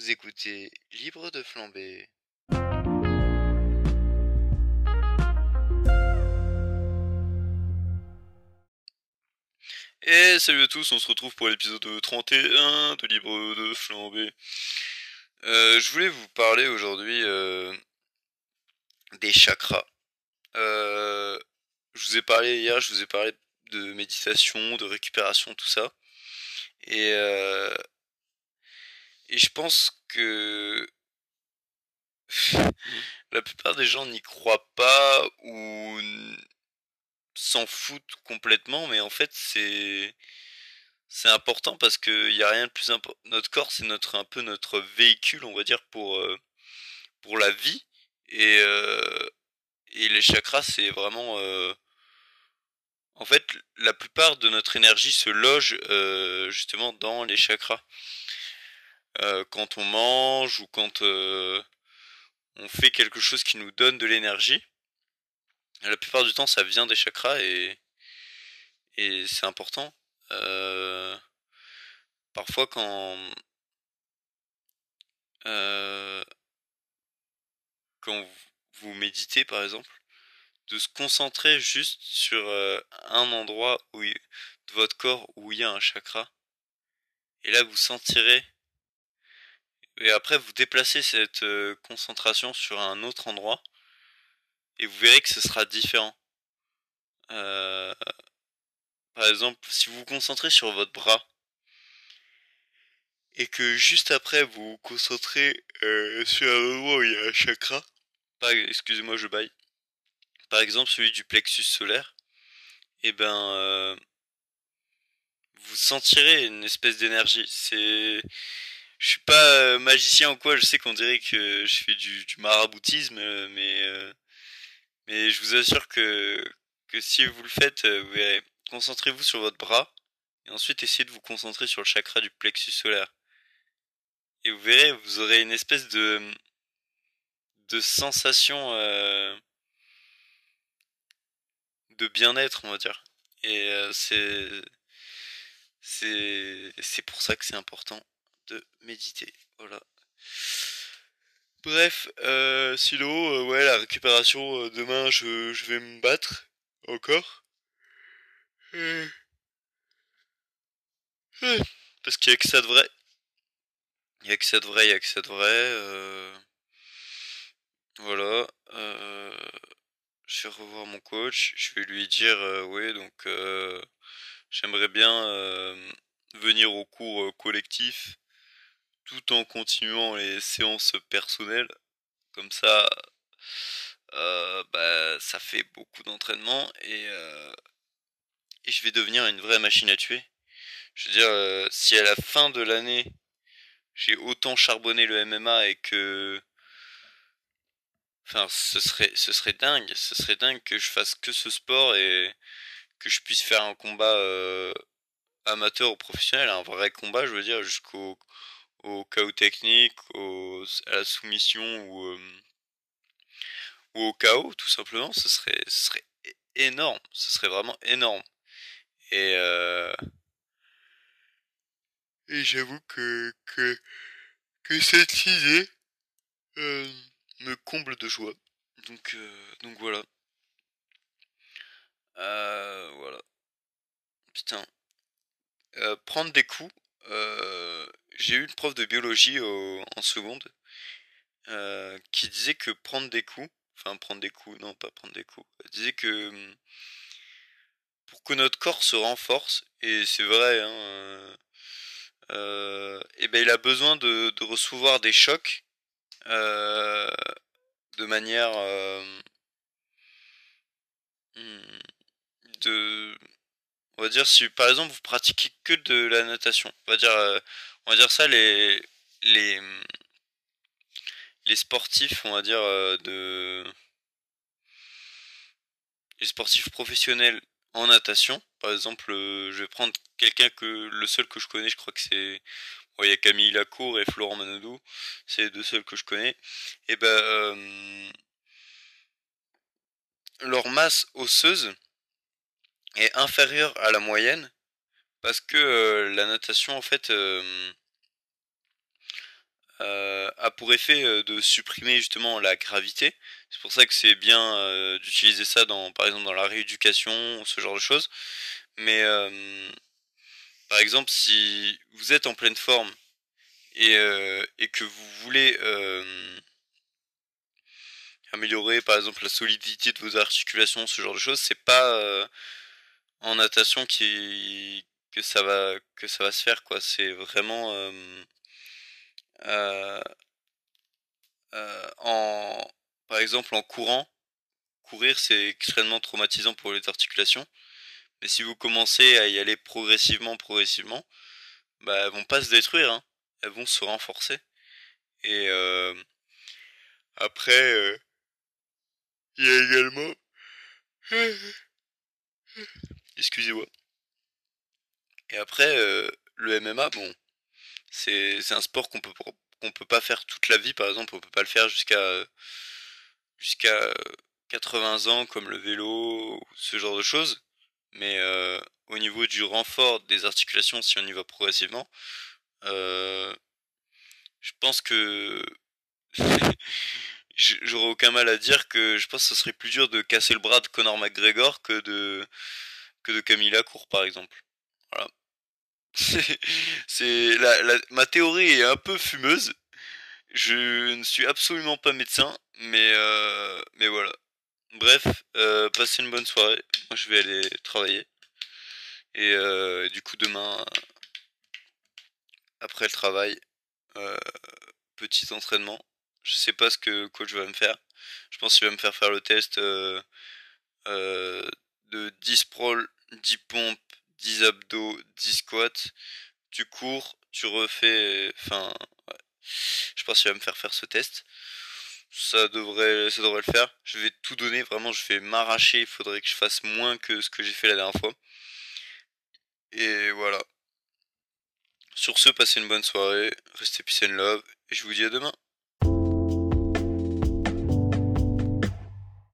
Vous écoutez Libre de Flamber. Et salut à tous, on se retrouve pour l'épisode 31 de Libre de Flamber. Je voulais vous parler aujourd'hui des chakras. Je vous ai parlé hier, je vous ai parlé de méditation, de récupération, tout ça. Et je pense que la plupart des gens n'y croient pas ou s'en foutent complètement, mais en fait c'est important parce que y a rien de plus important. Notre corps c'est un peu notre véhicule, on va dire, pour la vie, et les chakras c'est vraiment en fait la plupart de notre énergie se loge justement dans les chakras. Quand on mange ou quand on fait quelque chose qui nous donne de l'énergie, la plupart du temps ça vient des chakras et c'est important. Parfois quand vous méditez par exemple, de se concentrer juste sur un endroit de votre corps où il y a un chakra, et là vous sentirez. Et après, vous déplacez cette concentration sur un autre endroit et vous verrez que ce sera différent. Par exemple, si vous vous concentrez sur votre bras et que juste après vous vous concentrez sur un endroit où il y a un chakra, excusez-moi, je baille, par exemple celui du plexus solaire, et ben vous sentirez une espèce d'énergie. Je suis pas magicien ou quoi, je sais qu'on dirait que je fais du maraboutisme, mais je vous assure que si vous le faites, vous verrez. Concentrez-vous sur votre bras, et ensuite essayez de vous concentrer sur le chakra du plexus solaire. Et vous verrez, vous aurez une espèce de sensation de bien-être, on va dire. Et c'est pour ça que c'est important de méditer, voilà. Bref, sinon, ouais, la récupération, demain je vais me battre, encore. Parce qu'il n'y a que ça de vrai. Voilà. Je vais revoir mon coach, je vais lui dire, ouais, donc, j'aimerais bien venir au cours collectif, tout en continuant les séances personnelles. Comme ça ça fait beaucoup d'entraînement et je vais devenir une vraie machine à tuer. Je veux dire, si à la fin de l'année j'ai autant charbonné le MMA et que, enfin, ce serait dingue que je fasse que ce sport et que je puisse faire un combat amateur ou professionnel, un vrai combat, je veux dire, jusqu'au chaos technique, à la soumission ou au chaos, tout simplement. Ce serait énorme, ce serait vraiment énorme. Et j'avoue que cette idée me comble de joie. Donc voilà. Voilà. Putain. Prendre des coups. J'ai eu une prof de biologie en seconde qui disait que elle disait que pour que notre corps se renforce, et c'est vrai, hein, et ben il a besoin de recevoir des chocs de manière on va dire, si par exemple vous pratiquez que de la natation, on va dire ça, les sportifs, on va dire les sportifs professionnels en natation. Par exemple, je vais prendre quelqu'un le seul que je connais, je crois que c'est, bon, il y a Camille Lacourt et Florent Manaudou, c'est les deux seuls que je connais. Et ben leur masse osseuse est inférieure à la moyenne parce que la natation, en fait, a pour effet de supprimer justement la gravité. C'est pour ça que c'est bien d'utiliser ça dans, par exemple, dans la rééducation, ce genre de choses. Mais par exemple, si vous êtes en pleine forme et que vous voulez améliorer par exemple la solidité de vos articulations, ce genre de choses, c'est pas en natation que ça va se faire, quoi. C'est vraiment par exemple en courant. Courir, c'est extrêmement traumatisant pour les articulations, mais si vous commencez à y aller progressivement, bah elles vont pas se détruire, hein. Elles vont se renforcer. Et après il y a également excusez-moi. Et après le MMA, bon, c'est un sport qu'on peut pas faire toute la vie. Par exemple, on peut pas le faire jusqu'à 80 ans comme le vélo ou ce genre de choses. Mais au niveau du renfort des articulations, si on y va progressivement, je pense que j'aurais aucun mal à dire que je pense que ce serait plus dur de casser le bras de Conor McGregor que de Camille Lacourt, par exemple. Voilà. C'est ma théorie est un peu fumeuse. Je ne suis absolument pas médecin, mais voilà. Bref, passez une bonne soirée. Moi, je vais aller travailler. Et du coup, demain, après le travail, petit entraînement. Je sais pas ce que le coach va me faire. Je pense qu'il va me faire le test de 10 prol, 10 pompes, 10 abdos, 10 squats. Tu cours, tu refais... Enfin, ouais. Je pense qu'il va me faire ce test. Ça devrait le faire. Je vais tout donner, vraiment, je vais m'arracher. Il faudrait que je fasse moins que ce que j'ai fait la dernière fois. Et voilà. Sur ce, passez une bonne soirée. Restez peace and love. Et je vous dis à demain.